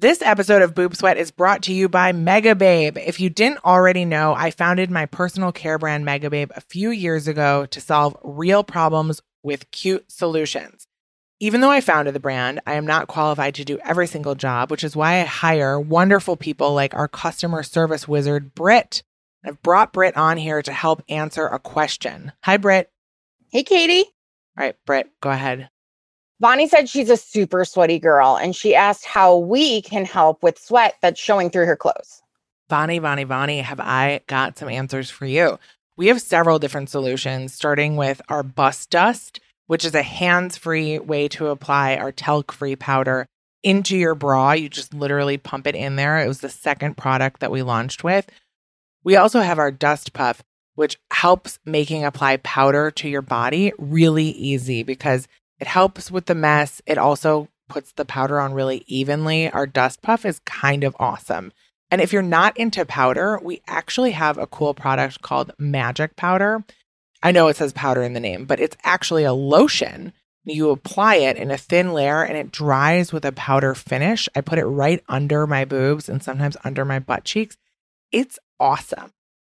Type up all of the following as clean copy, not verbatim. This episode of Boob Sweat is brought to you by Mega Babe. If you didn't already know, I founded my personal care brand Mega Babe a few years ago to solve real problems with cute solutions. Even though I founded the brand, I am not qualified to do every single job, which is why I hire wonderful people like our customer service wizard, Britt. I've brought Britt on here to help answer a question. Hi, Britt. Hey, Katie. All right, Britt, go ahead. Bonnie said she's a super sweaty girl, and she asked how we can help with sweat that's showing through her clothes. Bonnie, have I got some answers for you? We have several different solutions, starting with our Bust Dust, which is a hands-free way to apply our talc-free powder into your bra. You just literally pump it in there. It was the second product that we launched with. We also have our Dust Puff, which helps making apply powder to your body really easy because it helps with the mess. It also puts the powder on really evenly. Our Dust Puff is kind of awesome. And if you're not into powder, we actually have a cool product called Magic Powder. I know it says powder in the name, but it's actually a lotion. You apply it in a thin layer and it dries with a powder finish. I put it right under my boobs and sometimes under my butt cheeks. It's awesome.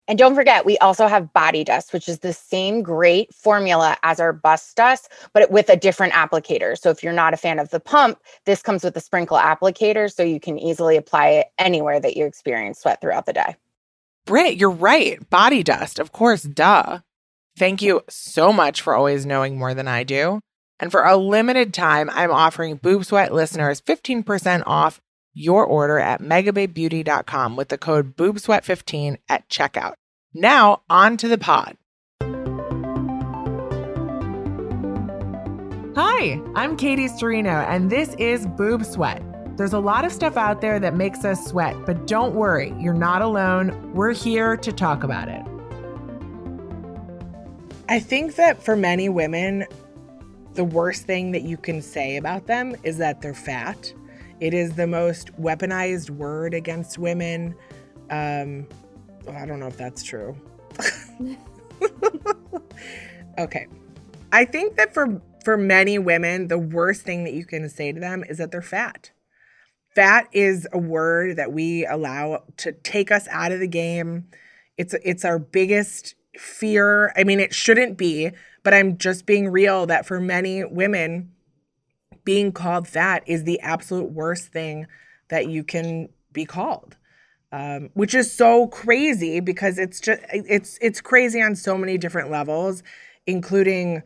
And don't forget, we also have Body Dust, which is the same great formula as our Bust Dust, but with a different applicator. So if you're not a fan of the pump, this comes with a sprinkle applicator, so you can easily apply it anywhere that you experience sweat throughout the day. Britt, you're right. Body Dust, of course, duh. Thank you so much for always knowing more than I do. And for a limited time, I'm offering Boob Sweat listeners 15% off your order at megababebeauty.com with the code boobsweat15 at checkout. Now, on to the pod. Hi, I'm Katie Storino, and this is Boob Sweat. There's a lot of stuff out there that makes us sweat, but don't worry, you're not alone. We're here to talk about it. I think that for many women, the worst thing that you can say about them is that they're fat. It is the most weaponized word against women. I don't know if that's true. Okay. I think that for many women, the worst thing that you can say to them is that they're fat. Fat is a word that we allow to take us out of the game. It's our biggest fear. I mean, it shouldn't be, but I'm just being real that for many women, being called fat is the absolute worst thing that you can be called, which is so crazy because it's just it's crazy on so many different levels, including,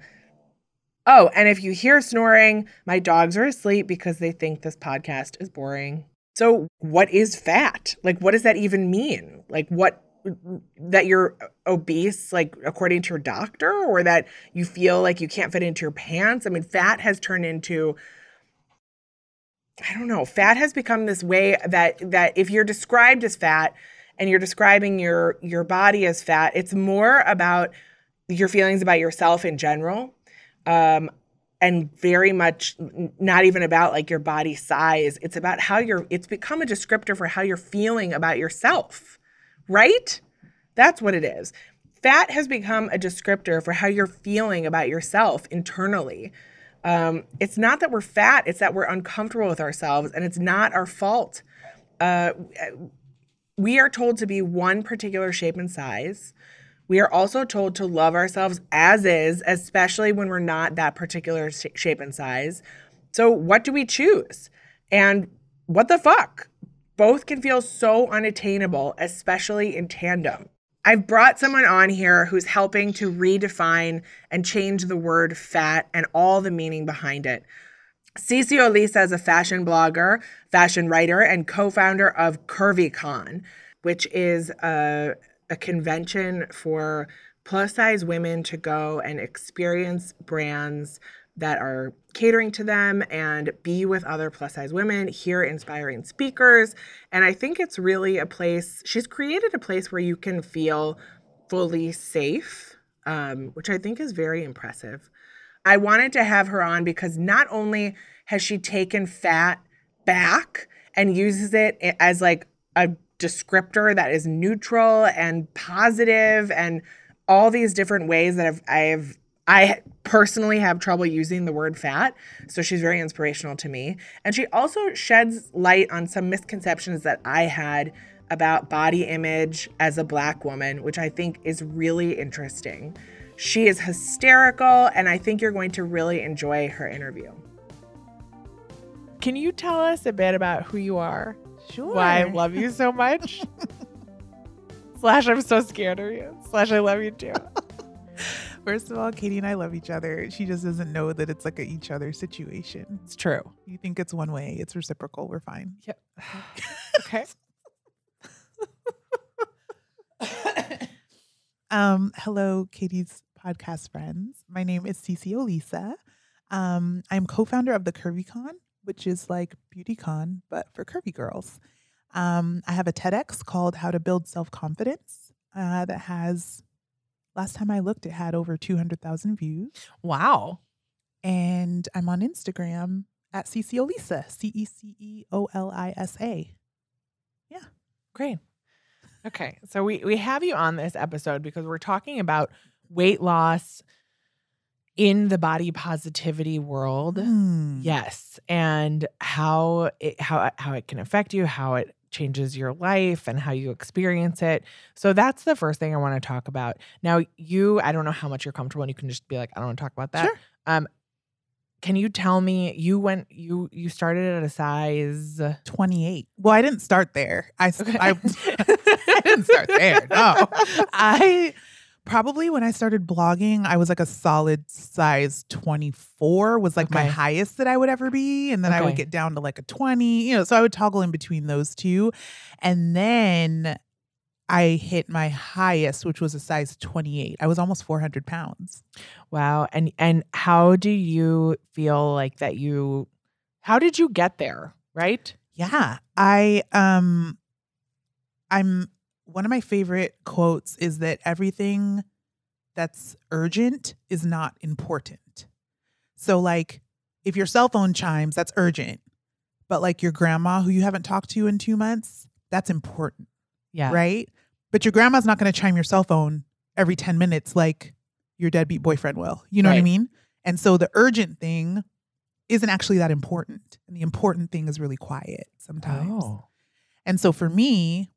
oh, and if you hear snoring, my dogs are asleep because they think this podcast is boring. So what is fat? Like, what does that even mean? Like, what? That you're obese, like according to your doctor, or that you feel like you can't fit into your pants. I mean, fat has turned into, I don't know, fat has become this way that if you're described as fat and you're describing your body as fat, it's more about your feelings about yourself in general. And very much not even about like your body size. It's about how it's become a descriptor for how you're feeling about yourself. Right? That's what it is. Fat has become a descriptor for how you're feeling about yourself internally. It's not that we're fat. It's that we're uncomfortable with ourselves, and it's not our fault. We are told to be one particular shape and size. We are also told to love ourselves as is, especially when we're not that particular shape and size. So what do we choose? And what the fuck? Both can feel so unattainable, especially in tandem. I've brought someone on here who's helping to redefine and change the word fat and all the meaning behind it. Cece Olisa is a fashion blogger, fashion writer, and co-founder of CurvyCon, which is a convention for plus-size women to go and experience brands that are catering to them and be with other plus-size women, hear inspiring speakers. And I think it's really a place, she's created a place where you can feel fully safe, which I think is very impressive. I wanted to have her on because not only has she taken fat back and uses it as like a descriptor that is neutral and positive and all these different ways that I have personally have trouble using the word fat, so she's very inspirational to me. And she also sheds light on some misconceptions that I had about body image as a Black woman, which I think is really interesting. She is hysterical, and I think you're going to really enjoy her interview. Can you tell us a bit about who you are? Sure. Why I love you so much? / I'm so scared of you. / I love you too. First of all, Katie and I love each other. She just doesn't know that it's like an each other situation. It's true. You think it's one way. It's reciprocal. We're fine. Yep. Okay. Hello, Katie's podcast friends. My name is Cece Olisa. I'm co-founder of the CurvyCon, which is like BeautyCon, but for curvy girls. I have a TEDx called How to Build Self-Confidence that has, last time I looked, it had over 200,000 views. Wow. And I'm on Instagram at Cece Olisa, CeceOlisa. Yeah. Great. Okay. So we have you on this episode because we're talking about weight loss in the body positivity world. Mm. Yes. And how it can affect you, how it changes your life and how you experience it. So that's the first thing I want to talk about. Now, I don't know how much you're comfortable, and you can just be like, I don't want to talk about that. Sure. Can you tell me, you started at a size 28? Well, I didn't start there. I didn't start there. No, I probably, when I started blogging, I was like a solid size 24 was like my highest that I would ever be. And then I would get down to like a 20, so I would toggle in between those two. And then I hit my highest, which was a size 28. I was almost 400 pounds. Wow. And how do you feel like that how did you get there? Right? Yeah. One of my favorite quotes is that everything that's urgent is not important. So like if your cell phone chimes, that's urgent. But like your grandma who you haven't talked to in 2 months, that's important. Yeah. Right? But your grandma's not going to chime your cell phone every 10 minutes like your deadbeat boyfriend will. You know what I mean? And so the urgent thing isn't actually that important. And the important thing is really quiet sometimes. Oh. And so for me,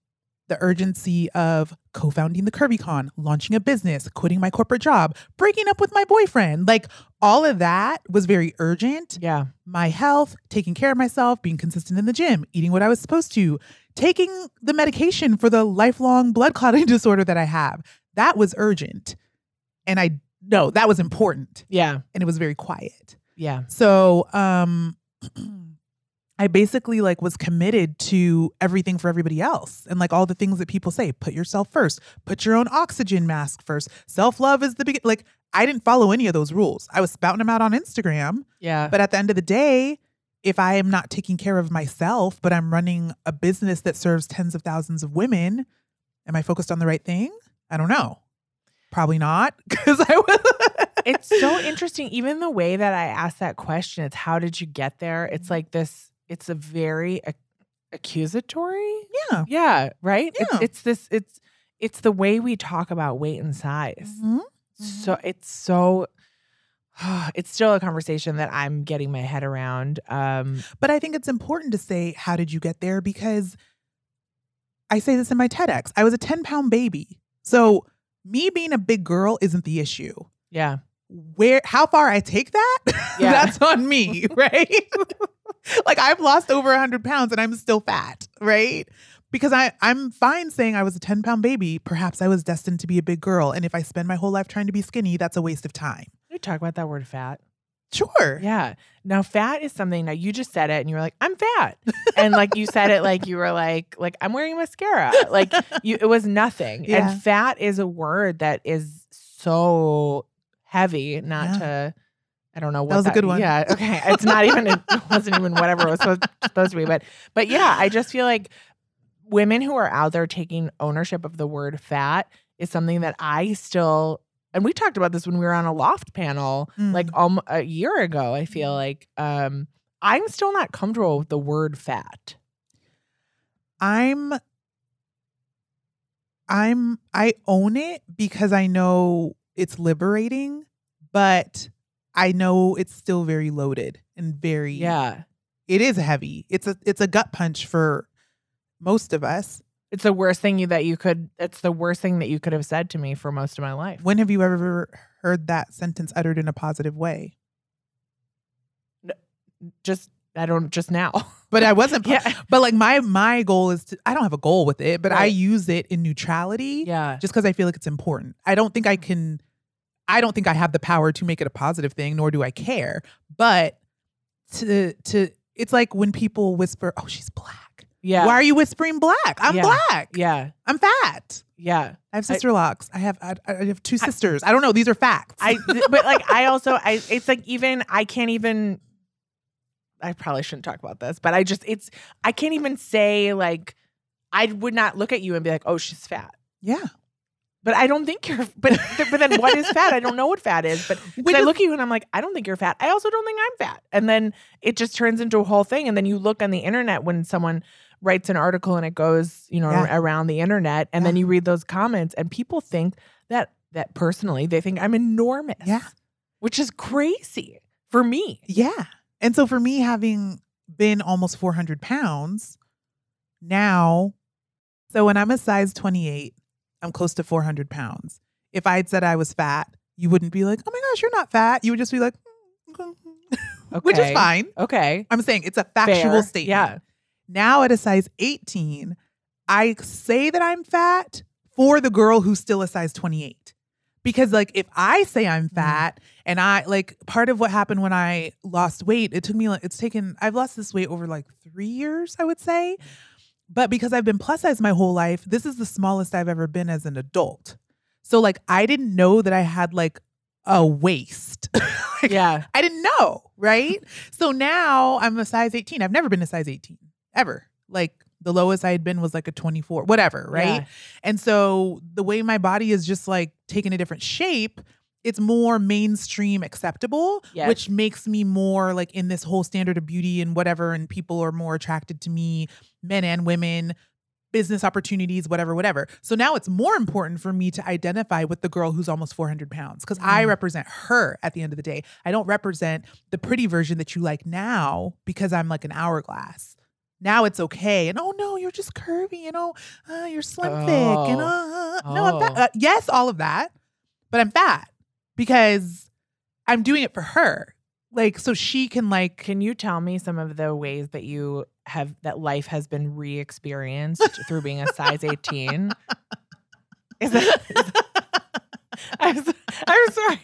the urgency of co-founding the CurvyCon, launching a business, quitting my corporate job, breaking up with my boyfriend, like all of that was very urgent. Yeah. My health, taking care of myself, being consistent in the gym, eating what I was supposed to, taking the medication for the lifelong blood clotting disorder that I have. That was urgent. And that was important. Yeah. And it was very quiet. Yeah. So, I basically like was committed to everything for everybody else. And like all the things that people say, put yourself first, put your own oxygen mask first. Self-love is the big, like I didn't follow any of those rules. I was spouting them out on Instagram. Yeah. But at the end of the day, if I am not taking care of myself, but I'm running a business that serves tens of thousands of women, am I focused on the right thing? I don't know. Probably not. Because I was. It's so interesting. Even the way that I asked that question, it's how did you get there? It's like this. It's a very accusatory. Yeah. Yeah. Right. Yeah. It's the way we talk about weight and size. Mm-hmm. Mm-hmm. So it's still a conversation that I'm getting my head around. But I think it's important to say, how did you get there? Because I say this in my TEDx, I was a 10-pound baby. So me being a big girl isn't the issue. Yeah. How far I take that, yeah. That's on me. Right. Like I've lost over 100 pounds and I'm still fat, right? Because I'm fine saying I was a 10-pound baby. Perhaps I was destined to be a big girl. And if I spend my whole life trying to be skinny, that's a waste of time. Can we talk about that word fat? Sure. Yeah. Now fat is something, now you just said it and you were like, I'm fat. And like you said it like you were like I'm wearing mascara. Like it was nothing. Yeah. And fat is a word that is so heavy, I don't know what that was a good one. Yeah. Okay. It's not even, it wasn't even whatever it was supposed to be. But yeah, I just feel like women who are out there taking ownership of the word fat is something that I still, and we talked about this when we were on a Loft panel like a year ago. I feel like I'm still not comfortable with the word fat. I own it because I know it's liberating, but I know it's still very loaded and very, yeah, it is heavy. It's a gut punch for most of us. It's the worst thing that you could have said to me for most of my life. When have you ever heard that sentence uttered in a positive way? No, just now. But I wasn't. Yeah. But like my goal is to, I don't have a goal with it, but right. I use it in neutrality. Yeah. Just because I feel like it's important. I don't think I have the power to make it a positive thing, nor do I care. But to it's like when people whisper, "Oh, she's black." Yeah. Why are you whispering black? I'm black. Yeah. I'm fat. Yeah. I have sister locks. I have two sisters. I don't know. These are facts. I probably shouldn't talk about this, but I can't even say, like, I would not look at you and be like, oh, she's fat. Yeah. But I don't think you're, but then what is fat? I don't know what fat is, but when I look at you and I'm like, I don't think you're fat. I also don't think I'm fat. And then it just turns into a whole thing. And then you look on the internet when someone writes an article and it goes, around the internet. And then you read those comments and people think that personally, they think I'm enormous, which is crazy for me. Yeah. And so for me, having been almost 400 pounds now, so when I'm a size 28, I'm close to 400 pounds. If I had said I was fat, you wouldn't be like, oh my gosh, you're not fat. You would just be like, okay. Which is fine. Okay. I'm saying it's a factual Fair. Statement. Yeah. Now at a size 18, I say that I'm fat for the girl who's still a size 28. Because like if I say I'm fat and I like part of what happened when I lost weight, I've lost this weight over like 3 years, I would say. But because I've been plus size my whole life, this is the smallest I've ever been as an adult. So like, I didn't know that I had like a waist. I didn't know. Right. So now I'm a size 18. I've never been a size 18 ever. Like the lowest I had been was like a 24, whatever. Right. Yeah. And so the way my body is just like taking a different shape, it's more mainstream acceptable, which makes me more like in this whole standard of beauty and whatever. And people are more attracted to me, men and women, business opportunities, whatever, whatever. So now it's more important for me to identify with the girl who's almost 400 pounds because I represent her at the end of the day. I don't represent the pretty version that you like now because I'm like an hourglass. Now it's okay. And, oh, no, you're just curvy. And, oh, you're slim thick. And, no, I'm fat. Yes, all of that. But I'm fat. Because I'm doing it for her. Like, so she can like... Can you tell me some of the ways that you have, that life has been re-experienced through being a size 18? I'm sorry.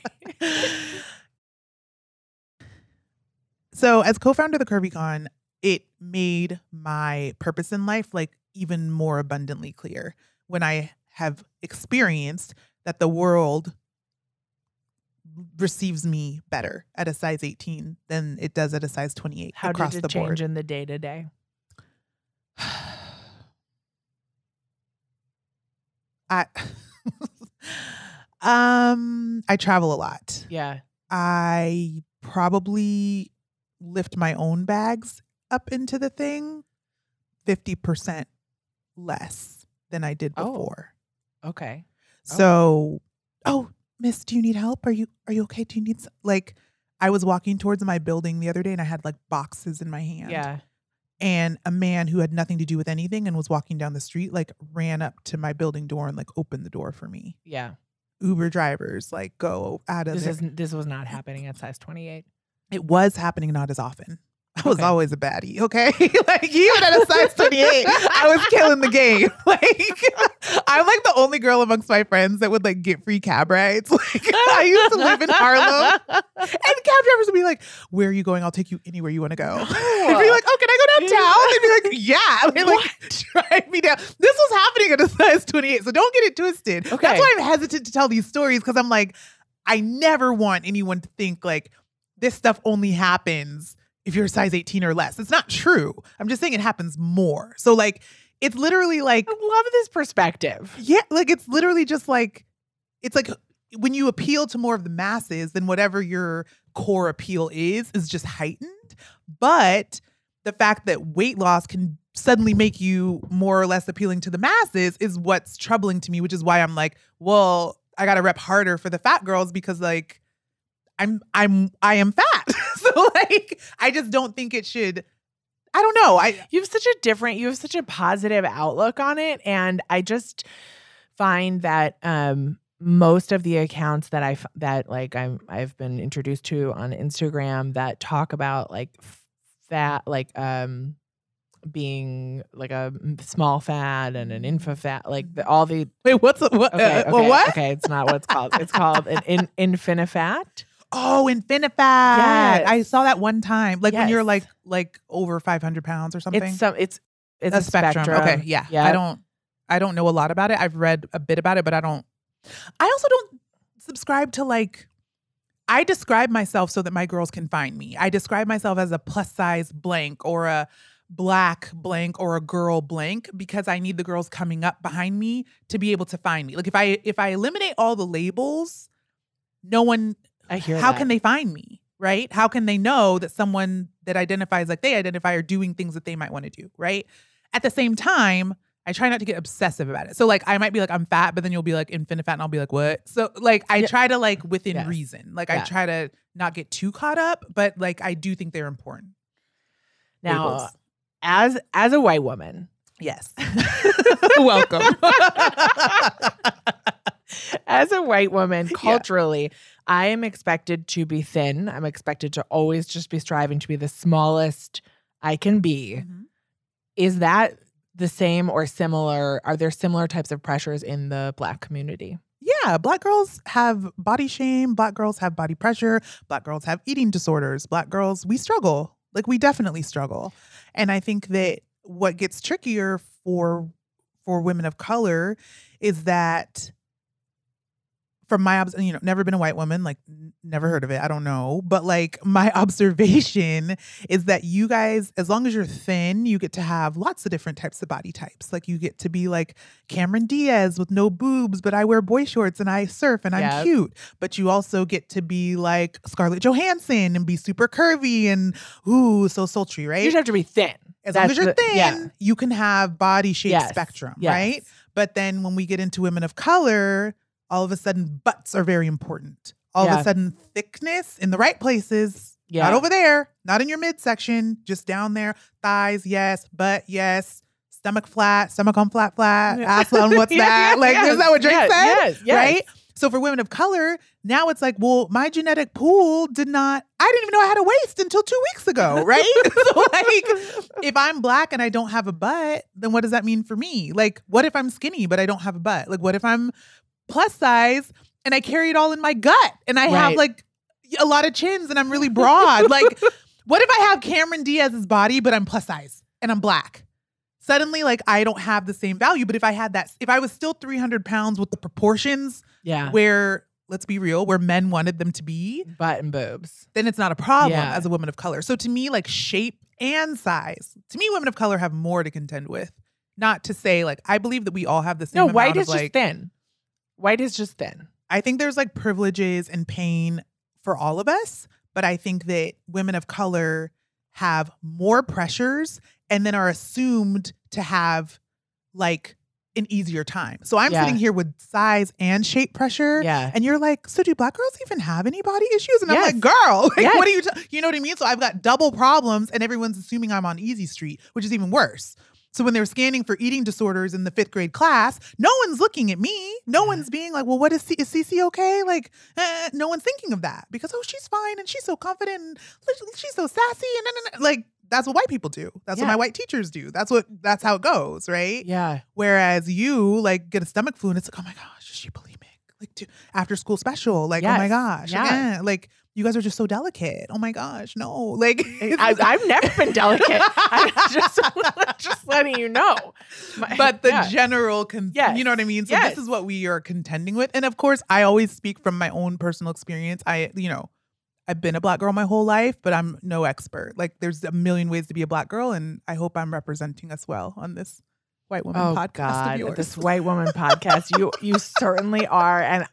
So as co-founder of the CurvyCon, it made my purpose in life like even more abundantly clear when I have experienced that the world receives me better at a size 18 than it does at a size 28 across the board. How did it change in the day-to-day? I travel a lot. Yeah. I probably lift my own bags up into the thing 50% less than I did before. Okay. So, Miss, do you need help? Are you okay? Do you need some? Like, I was walking towards my building the other day and I had like boxes in my hand. Yeah. And a man who had nothing to do with anything and was walking down the street, like ran up to my building door and like opened the door for me. Yeah. Uber drivers like go out of there. This was not happening at size 28. It was happening not as often. I was always a baddie, okay? Like, even at a size 28, I was killing the game. Like, I'm, like, the only girl amongst my friends that would, like, get free cab rides. Like, I used to live in Harlem. And cab drivers would be like, where are you going? I'll take you anywhere you want to go. They'd be like, oh, can I go downtown? They'd be like, yeah. They'd, like, drive me down. This was happening at a size 28, so don't get it twisted. Okay. That's why I'm hesitant to tell these stories, because I'm like, I never want anyone to think, like, this stuff only happens if you're a size 18 or less. It's not true. I'm just saying it happens more. So like, it's literally like, I love this perspective. Yeah. Like, it's literally just like, it's like when you appeal to more of the masses, then whatever your core appeal is just heightened. But the fact that weight loss can suddenly make you more or less appealing to the masses is what's troubling to me, which is why I'm like, well, I got to rep harder for the fat girls because like, I am fat. So like, I just don't think it should. I don't know. You have such a positive outlook on it. And I just find that, most of the accounts that I've been introduced to on Instagram that talk about like fat, like, being like a small fad and an info fad, like it's not what it's called. It's called an infinifat. Oh, infinifat. Yes. I saw that one time. Like when you're like over 500 pounds or something. It's a spectrum. Okay. Yeah. Yep. I don't know a lot about it. I've read a bit about it, but I also don't subscribe to like, I describe myself so that my girls can find me. I describe myself as a plus size blank or a black blank or a girl blank because I need the girls coming up behind me to be able to find me. Like if I eliminate all the labels, how can they find me? Right? How can they know that someone that identifies like they identify are doing things that they might want to do? Right. At the same time, I try not to get obsessive about it. So like, I might be like, I'm fat, but then you'll be like infinifat and I'll be like, what? So like, I try to like within reason, like I try to not get too caught up, but like, I do think they're important. Now, labels. As a white woman. Yes. Welcome. As a white woman, culturally, I am expected to be thin. I'm expected to always just be striving to be the smallest I can be. Mm-hmm. Is that the same or similar? Are there similar types of pressures in the Black community? Yeah. Black girls have body shame. Black girls have body pressure. Black girls have eating disorders. Black girls, we struggle. Like we definitely struggle. And I think that what gets trickier for women of color is that from my, never been a white woman, like never heard of it. I don't know. But like my observation is that you guys, as long as you're thin, you get to have lots of different types of body types. Like you get to be like Cameron Diaz with no boobs, but I wear boy shorts and I surf and I'm cute. But you also get to be like Scarlett Johansson and be super curvy and so sultry, right? You just have to be thin. As long as you're thin, you can have body shape spectrum, right? But then when we get into women of color, all of a sudden, butts are very important. All of a sudden, thickness in the right places, not over there, not in your midsection, just down there. Thighs, yes. Butt, yes. Stomach flat, stomach on flat. Ass on what's that? Is that what Drake said? Yes. Right? So for women of color, now it's like, well, my genetic pool I didn't even know I had a waist until 2 weeks ago, right? So like, if I'm Black and I don't have a butt, then what does that mean for me? Like, what if I'm skinny, but I don't have a butt? Like, what if I'm plus size and I carry it all in my gut and I have like a lot of chins and I'm really broad. Like what if I have Cameron Diaz's body, but I'm plus size and I'm Black? Suddenly like I don't have the same value. But if I had that, if I was still 300 pounds with the proportions where, let's be real, where men wanted them to be. Butt and boobs. Then it's not a problem as a woman of color. So to me, like shape and size, to me, women of color have more to contend with. Not to say like, I believe that we all have the same amount of like. No, white is just thin. White is just thin. I think there's like privileges and pain for all of us, but I think that women of color have more pressures and then are assumed to have like an easier time. So I'm sitting here with size and shape pressure and you're like, so do Black girls even have any body issues? And I'm like, girl, like, what are you, you know what I mean? So I've got double problems and everyone's assuming I'm on easy street, which is even worse. So when they were scanning for eating disorders in the fifth grade class, no one's looking at me. No one's being like, well, what is Cece okay? Like, no one's thinking of that because, she's fine and she's so confident and she's so sassy. And like, that's what white people do. That's what my white teachers do. That's how it goes, right? Yeah. Whereas you like get a stomach flu and it's like, oh my gosh, is she bulimic? Like after school special, like, oh my gosh. Yeah. Like, you guys are just so delicate. Oh my gosh, no. Like I've never been delicate. I'm just letting you know. But the general, you know what I mean? So this is what we are contending with. And of course, I always speak from my own personal experience. I've been a Black girl my whole life, but I'm no expert. Like there's a million ways to be a Black girl. And I hope I'm representing us well on this white woman podcast of yours. This white woman podcast. You certainly are. And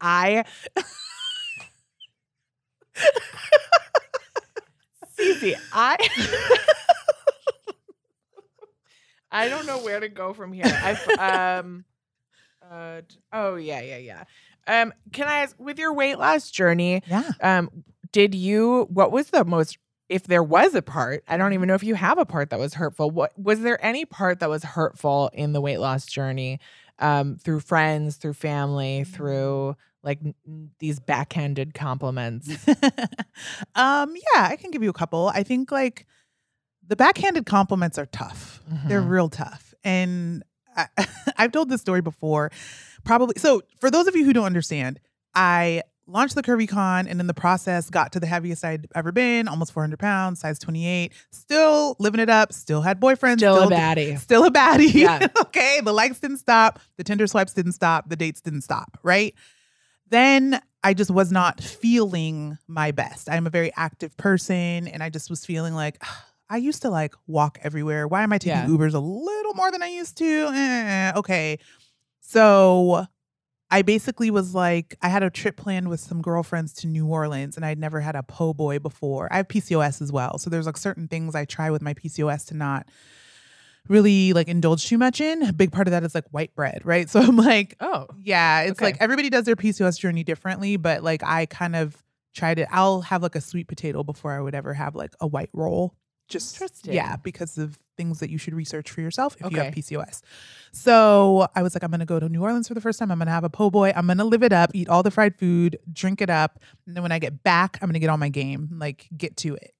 Cece, I don't know where to go from here. Can I ask, with your weight loss journey, what was the most, if there was a part, I don't even know if you have a part that was hurtful. Was there any part that was hurtful in the weight loss journey, through friends, through family, through like these backhanded compliments? Yeah, I can give you a couple. I think like the backhanded compliments are tough. Mm-hmm. They're real tough. And I've told this story before, probably. So for those of you who don't understand, I launched the CurvyCon and in the process got to the heaviest I'd ever been, almost 400 pounds, size 28, still living it up, still had boyfriends. Still a baddie. Still a baddie. Yeah. Okay. The likes didn't stop. The Tinder swipes didn't stop. The dates didn't stop. Right? Then I just was not feeling my best. I'm a very active person and I just was feeling like, I used to like walk everywhere. Why am I taking Ubers a little more than I used to? Okay. So I basically was like, I had a trip planned with some girlfriends to New Orleans and I'd never had a po' boy before. I have PCOS as well. So there's like certain things I try with my PCOS to not really like indulge too much in. A big part of that is like white bread, right? So I'm like, oh yeah, it's okay. Like everybody does their PCOS journey differently, but like I kind of tried it. I'll have like a sweet potato before I would ever have like a white roll. Just, yeah, because of things that you should research for yourself if you have PCOS. So I was like, I'm going to go to New Orleans for the first time. I'm going to have a po' boy. I'm going to live it up, eat all the fried food, drink it up. And then when I get back, I'm going to get on my game, like get to it.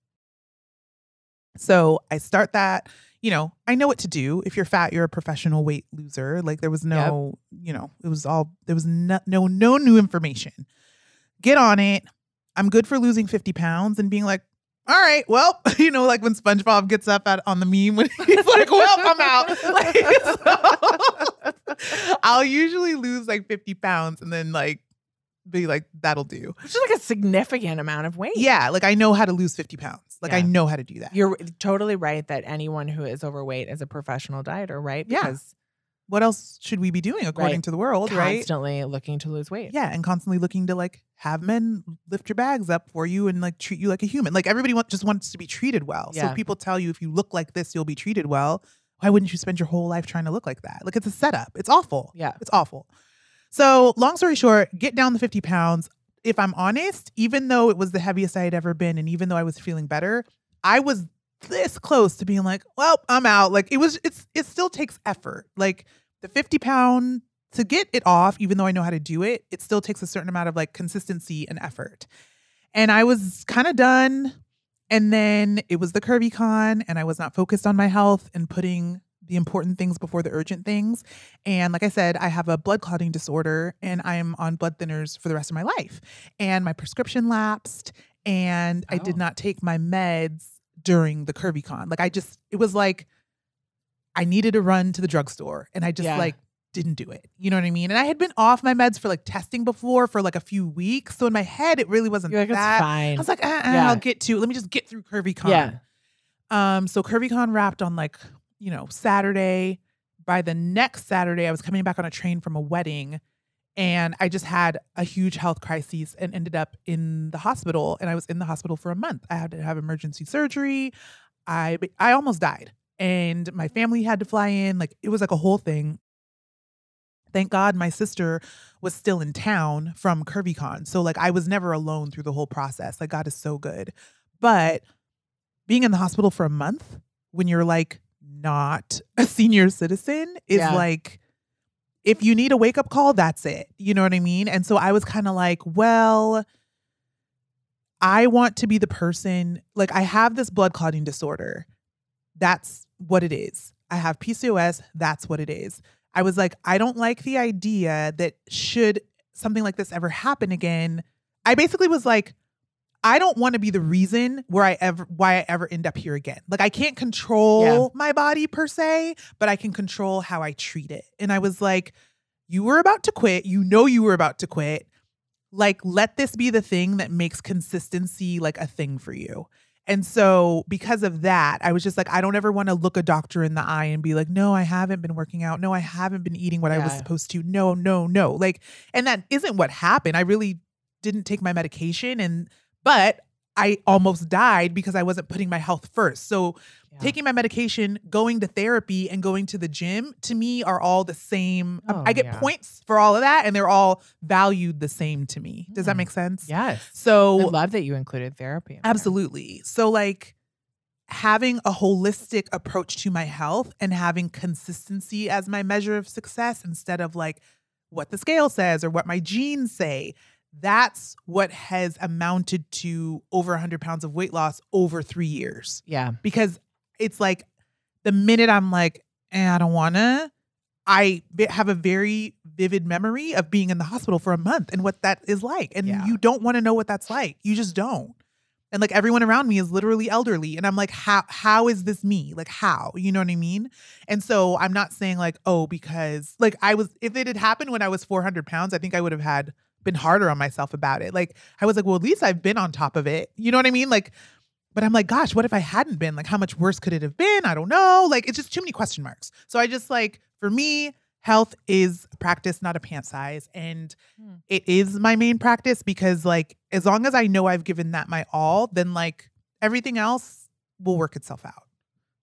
So I start that, you know, I know what to do. If you're fat, you're a professional weight loser. Like there was no, you know, it was all, there was no new information. Get on it. I'm good for losing 50 pounds and being like, all right, well, you know, like when SpongeBob gets up on the meme when he's like, well, I'm out. Like, so, I'll usually lose like 50 pounds and then like be like, that'll do. Which is like a significant amount of weight. Yeah, like I know how to lose 50 pounds. Like I know how to do that. You're totally right that anyone who is overweight is a professional dieter, right? Because what else should we be doing according to the world, right? Constantly looking to lose weight. Yeah, and constantly looking to like have men lift your bags up for you and like treat you like a human. Like everybody just wants to be treated well. Yeah. So if people tell you if you look like this, you'll be treated well. Why wouldn't you spend your whole life trying to look like that? Like it's a setup. It's awful. Yeah. It's awful. So long story short, get down the 50 pounds. If I'm honest, even though it was the heaviest I had ever been and even though I was feeling better, I was this close to being like, well, I'm out. Like it was, it still takes effort. Like the 50 pound to get it off, even though I know how to do it, it still takes a certain amount of like consistency and effort. And I was kind of done. And then it was the CurvyCon and I was not focused on my health and putting the important things before the urgent things. And like I said, I have a blood clotting disorder and I'm on blood thinners for the rest of my life. And my prescription lapsed and I did not take my meds during the CurvyCon. Like I just, it was like, I needed to run to the drugstore and I just like didn't do it. You know what I mean? And I had been off my meds for like testing before for like a few weeks. So in my head, it really wasn't like, that. It's fine. I was like, I'll get to, let me just get through CurvyCon. Yeah. So CurvyCon wrapped on like, you know, Saturday. By the next Saturday, I was coming back on a train from a wedding and I just had a huge health crisis and ended up in the hospital. And I was in the hospital for a month. I had to have emergency surgery. I almost died. And my family had to fly in. Like, it was like a whole thing. Thank God my sister was still in town from CurvyCon. So, like, I was never alone through the whole process. Like, God is so good. But being in the hospital for a month when you're, like, not a senior citizen is, like... if you need a wake-up call, that's it. You know what I mean? And so I was kind of like, well, I want to be the person, like I have this blood clotting disorder. That's what it is. I have PCOS. That's what it is. I was like, I don't like the idea that should something like this ever happen again. I basically was like, I don't want to be the reason why I ever end up here again. Like I can't control my body per se, but I can control how I treat it. And I was like, you were about to quit. You know, you were about to quit. Like, let this be the thing that makes consistency like a thing for you. And so because of that, I was just like, I don't ever want to look a doctor in the eye and be like, no, I haven't been working out. No, I haven't been eating what I was supposed to. No. Like, and that isn't what happened. I really didn't take my medication. But I almost died because I wasn't putting my health first. So taking my medication, going to therapy, and going to the gym, to me, are all the same. I get points for all of that, and they're all valued the same to me. Does that make sense? Yes. So I love that you included therapy. Absolutely. So like having a holistic approach to my health and having consistency as my measure of success instead of like what the scale says or what my genes say. That's what has amounted to over 100 pounds of weight loss over 3 years. Yeah. Because it's like the minute I'm like, I don't want to, I have a very vivid memory of being in the hospital for a month and what that is like. And you don't want to know what that's like. You just don't. And like everyone around me is literally elderly. And I'm like, how is this me? Like how, you know what I mean? And so I'm not saying like, because like I was, if it had happened when I was 400 pounds, I think I would have been harder on myself about it. Like I was like, well, at least I've been on top of it. You know what I mean? Like, but I'm like, gosh, what if I hadn't been? Like, how much worse could it have been? I don't know. Like, it's just too many question marks. So I just like, for me, health is a practice, not a pant size. And it is my main practice because like, as long as I know I've given that my all, then like everything else will work itself out.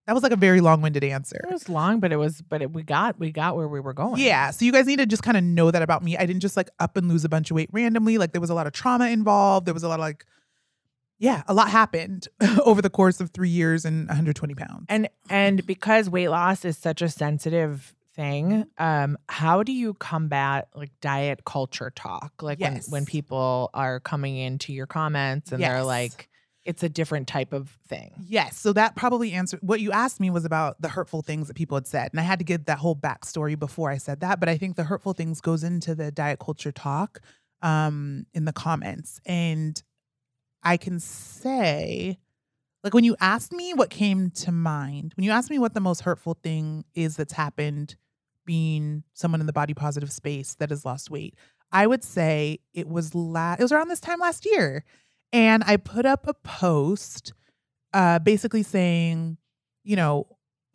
That was like a very long-winded answer. It was long, but we got where we were going. Yeah. So you guys need to just kind of know that about me. I didn't just like up and lose a bunch of weight randomly. Like there was a lot of trauma involved. There was a lot of like, a lot happened over the course of 3 years and 120 pounds. And because weight loss is such a sensitive thing, how do you combat like diet culture talk? Like when people are coming into your comments and they're like, it's a different type of thing. Yes. So that probably answered what you asked me was about the hurtful things that people had said. And I had to give that whole backstory before I said that. But I think the hurtful things goes into the diet culture talk in the comments. And I can say, like, when you asked me what came to mind, when you asked me what the most hurtful thing is that's happened being someone in the body positive space that has lost weight, I would say it was around this time last year. And I put up a post basically saying, you know,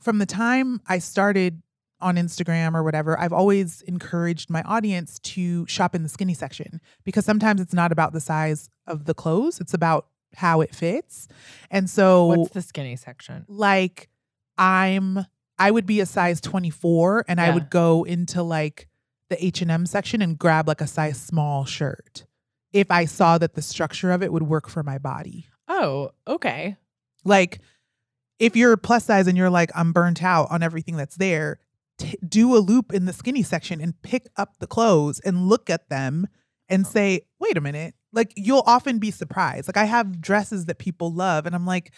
from the time I started on Instagram or whatever, I've always encouraged my audience to shop in the skinny section because sometimes it's not about the size of the clothes. It's about how it fits. And so what's the skinny section? Like I would be a size 24 and I would go into like the H&M section and grab like a size small shirt if I saw that the structure of it would work for my body. Oh, okay. Like if you're plus size and you're like, I'm burnt out on everything that's there, do a loop in the skinny section and pick up the clothes and look at them and say, wait a minute. Like you'll often be surprised. Like I have dresses that people love and I'm like,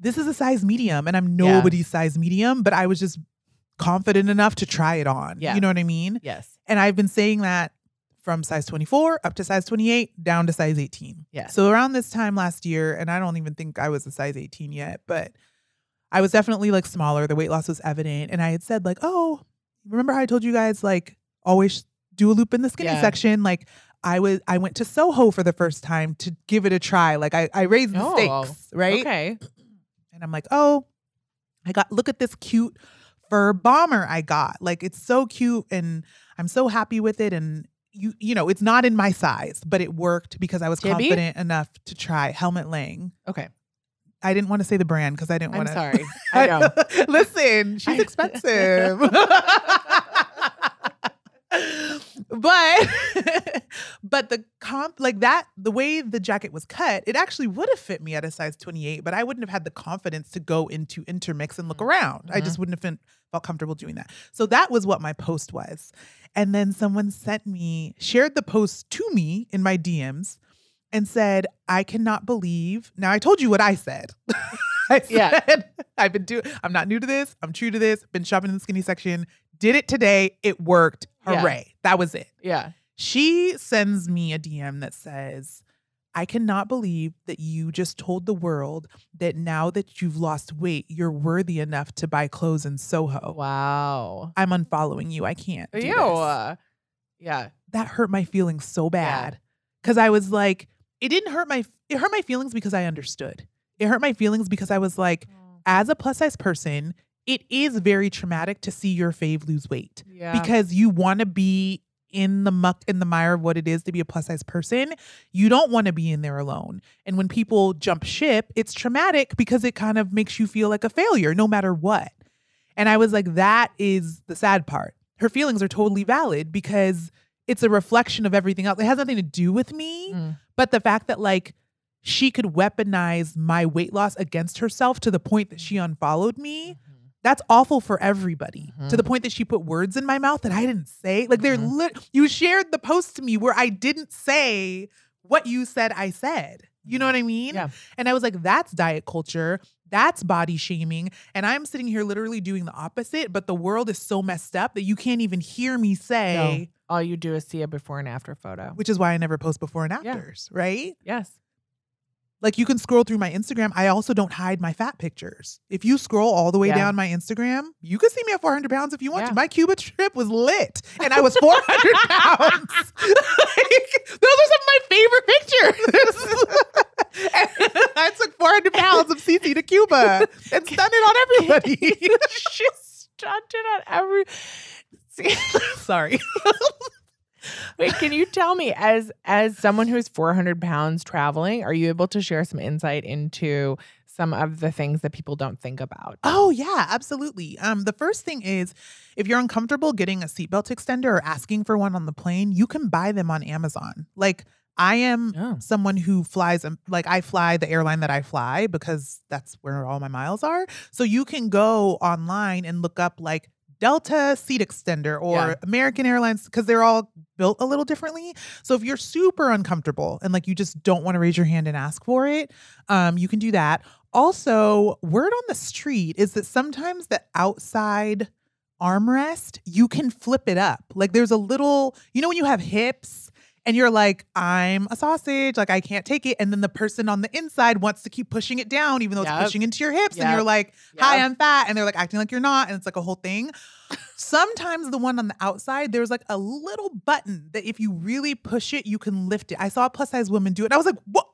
this is a size medium and I'm nobody's size medium, but I was just confident enough to try it on. Yeah. You know what I mean? Yes. And I've been saying that from size 24 up to size 28 down to size 18. Yeah. So around this time last year, and I don't even think I was a size 18 yet, but I was definitely like smaller. The weight loss was evident. And I had said like, remember how I told you guys, like always do a loop in the skinny section. Like I went to Soho for the first time to give it a try. Like I raised the stakes, right? Okay. And I'm like, look at this cute fur bomber I got. Like it's so cute and I'm so happy with it. And you know, it's not in my size, but it worked because I was confident enough to try Helmet Lang. Okay. I didn't want to say the brand because I didn't want to. I'm sorry. I know. Listen, she's expensive. But the comp, like that, the way the jacket was cut, it actually would have fit me at a size 28, but I wouldn't have had the confidence to go into Intermix and look around. Mm-hmm. I just wouldn't have felt comfortable doing that. So that was what my post was. And then someone shared the post to me in my DMs and said, I cannot believe. Now I told you what I said. I said, I'm not new to this. I'm true to this. Been shopping in the skinny section. Did it today. It worked. Hooray. Yeah. That was it. Yeah. She sends me a DM that says, I cannot believe that you just told the world that now that you've lost weight, you're worthy enough to buy clothes in Soho. Wow. I'm unfollowing you. I can't do this. Yeah. That hurt my feelings so bad. Because I was like, it hurt my feelings because I understood. It hurt my feelings because I was like, as a plus size person, it is very traumatic to see your fave lose weight because you want to be in the muck, in the mire of what it is to be a plus size person, you don't want to be in there alone. And when people jump ship, it's traumatic because it kind of makes you feel like a failure no matter what. And I was like, that is the sad part. Her feelings are totally valid because it's a reflection of everything else. It has nothing to do with me, but the fact that like she could weaponize my weight loss against herself to the point that she unfollowed me, that's awful for everybody, to the point that she put words in my mouth that I didn't say. Like you shared the post to me where I didn't say what you said I said. You know what I mean? Yeah. And I was like, that's diet culture. That's body shaming. And I'm sitting here literally doing the opposite, but the world is so messed up that you can't even hear me say. No. All you do is see a before and after photo. Which is why I never post before and afters, right? Yes. Like you can scroll through my Instagram. I also don't hide my fat pictures. If you scroll all the way down my Instagram, you can see me at 400 pounds if you want to. My Cuba trip was lit and I was 400 pounds. Like, those are some of my favorite pictures. And I took 400 pounds of Cece to Cuba and stunted on everybody. She stunted on every... Sorry. Wait, can you tell me, as someone who is 400 pounds traveling, are you able to share some insight into some of the things that people don't think about? Oh, yeah, absolutely. The first thing is, if you're uncomfortable getting a seatbelt extender or asking for one on the plane, you can buy them on Amazon. Like, I am someone who flies, like I fly the airline that I fly because that's where all my miles are. So you can go online and look up like Delta seat extender or American Airlines, because they're all built a little differently. So if you're super uncomfortable and like you just don't want to raise your hand and ask for it, you can do that. Also, word on the street is that sometimes the outside armrest, you can flip it up. Like there's a little, you know, when you have hips and you're like, I'm a sausage, like I can't take it. And then the person on the inside wants to keep pushing it down, even though it's pushing into your hips. And you're like, hi, I'm fat. And they're like acting like you're not. And it's like a whole thing. Sometimes the one on the outside, there's like a little button that if you really push it, you can lift it. I saw a plus size woman do it. I was like, what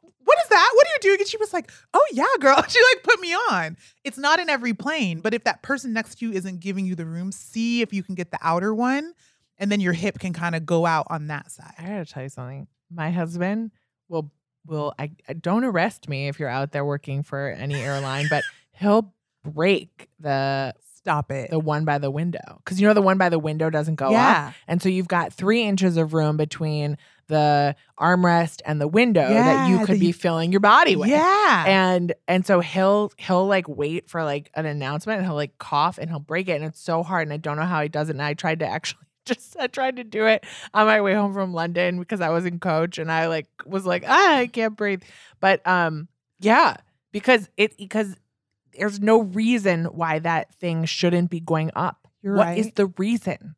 is that? What are you doing? And she was like, oh yeah, girl. She like put me on. It's not in every plane, but if that person next to you isn't giving you the room, see if you can get the outer one. And then your hip can kind of go out on that side. I gotta tell you something. My husband will don't arrest me if you're out there working for any airline, but he'll break the the one by the window. Because you know the one by the window doesn't go up. And so you've got 3 inches of room between the armrest and the window that you could be filling your body with. Yeah. And so he'll like wait for like an announcement and he'll like cough and he'll break it. And it's so hard. And I don't know how he does it. And I tried to I tried to do it on my way home from London because I was in coach and I like was like, I can't breathe. But because there's no reason why that thing shouldn't be going up. What is the reason?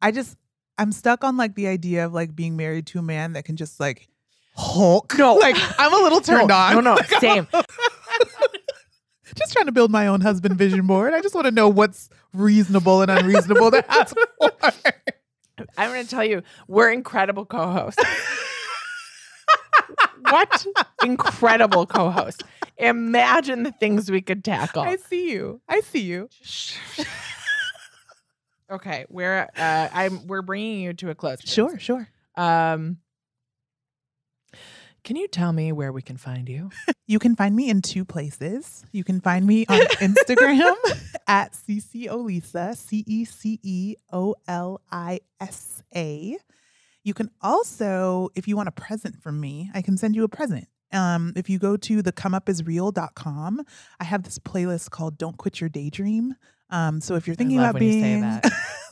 I'm stuck on like the idea of like being married to a man that can just like Hulk. No, like I'm a little turned on. No, like, same. Just trying to build my own husband vision board. I just want to know what's reasonable and unreasonable to ask for. I'm going to tell you, we're incredible co-hosts. What incredible co-host. Imagine the things we could tackle. I see you. Okay, we're bringing you to a close. Sure. Can you tell me where we can find you? You can find me in two places. You can find me on Instagram at Cece Olisa, CeceOlisa. You can also, if you want a present from me, I can send you a present. If you go to thecomeupisreal.com, I have this playlist called Don't Quit Your Daydream. So if you're thinking about being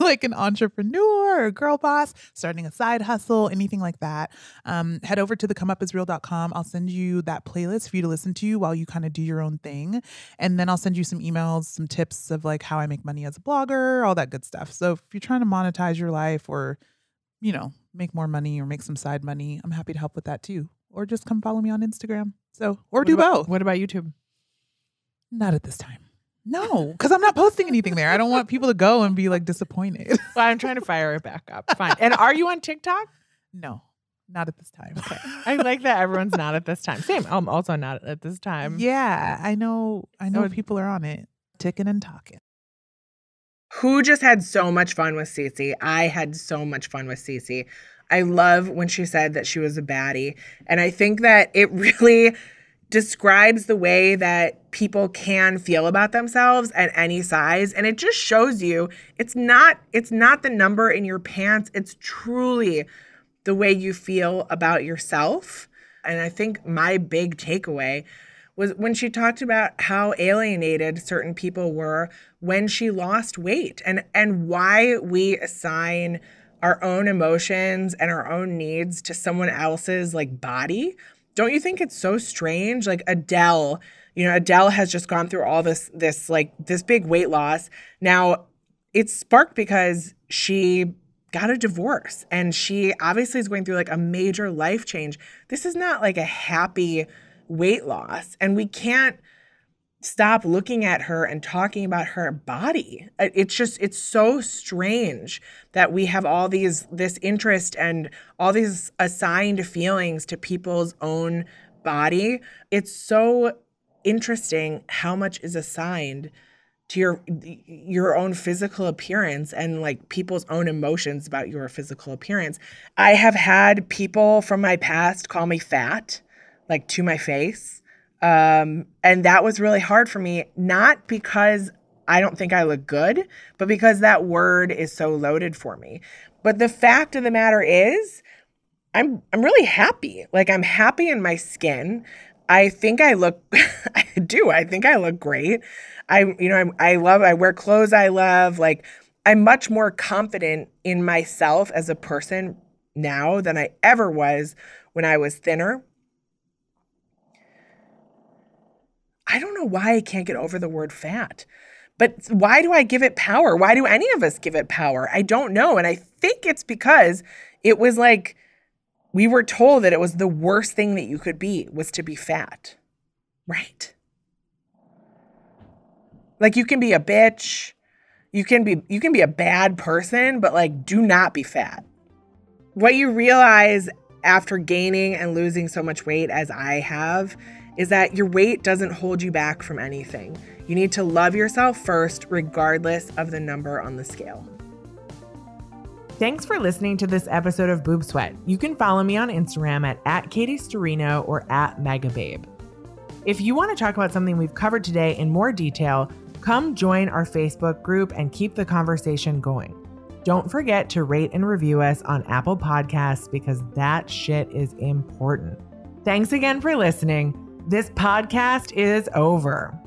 like an entrepreneur or a girl boss, starting a side hustle, anything like that, head over to thecomeupisreal.com. I'll send you that playlist for you to listen to while you kind of do your own thing. And then I'll send you some emails, some tips of like how I make money as a blogger, all that good stuff. So if you're trying to monetize your life or, you know, make more money or make some side money, I'm happy to help with that too. Or just come follow me on Instagram. Both. What about YouTube? Not at this time. No, because I'm not posting anything there. I don't want people to go and be like disappointed. Well, I'm trying to fire it back up. Fine. And are you on TikTok? No, not at this time. Okay. I like that everyone's not at this time. Same. I'm also not at this time. Yeah, I know people are on it. Ticking and talking. who just had so much fun with Cece. I had so much fun with Cece. I love when she said that she was a baddie. And I think that it really describes the way that people can feel about themselves at any size. And it just shows you it's not the number in your pants. It's truly the way you feel about yourself. And I think my big takeaway was when she talked about how alienated certain people were when she lost weight, and why we assign our own emotions and our own needs to someone else's like body. Don't you think it's so strange? Like Adele has just gone through all this big weight loss. Now it's sparked because she got a divorce and she obviously is going through like a major life change. This is not like a happy weight loss, and we can't stop looking at her and talking about her body. It's so strange that we have all this interest and all these assigned feelings to people's own body. It's so interesting how much is assigned to your own physical appearance and like people's own emotions about your physical appearance. I have had people from my past call me fat, like to my face. And that was really hard for me, not because I don't think I look good, but because that word is so loaded for me. But the fact of the matter is, I'm really happy. Like, I'm happy in my skin. I think I look, I do. I think I look great. I wear clothes I love. Like, I'm much more confident in myself as a person now than I ever was when I was thinner. I don't know why I can't get over the word fat, but why do I give it power? Why do any of us give it power? I don't know. And I think it's because it was like we were told that it was the worst thing that you could be was to be fat, right? Like, you can be a bitch, you can be a bad person, but like, do not be fat. What you realize after gaining and losing so much weight as I have is that your weight doesn't hold you back from anything. You need to love yourself first, regardless of the number on the scale. Thanks for listening to this episode of Boob Sweat. You can follow me on Instagram at Katie Storino or at Mega Babe. If you want to talk about something we've covered today in more detail, come join our Facebook group and keep the conversation going. Don't forget to rate and review us on Apple Podcasts because that shit is important. Thanks again for listening. This podcast is over.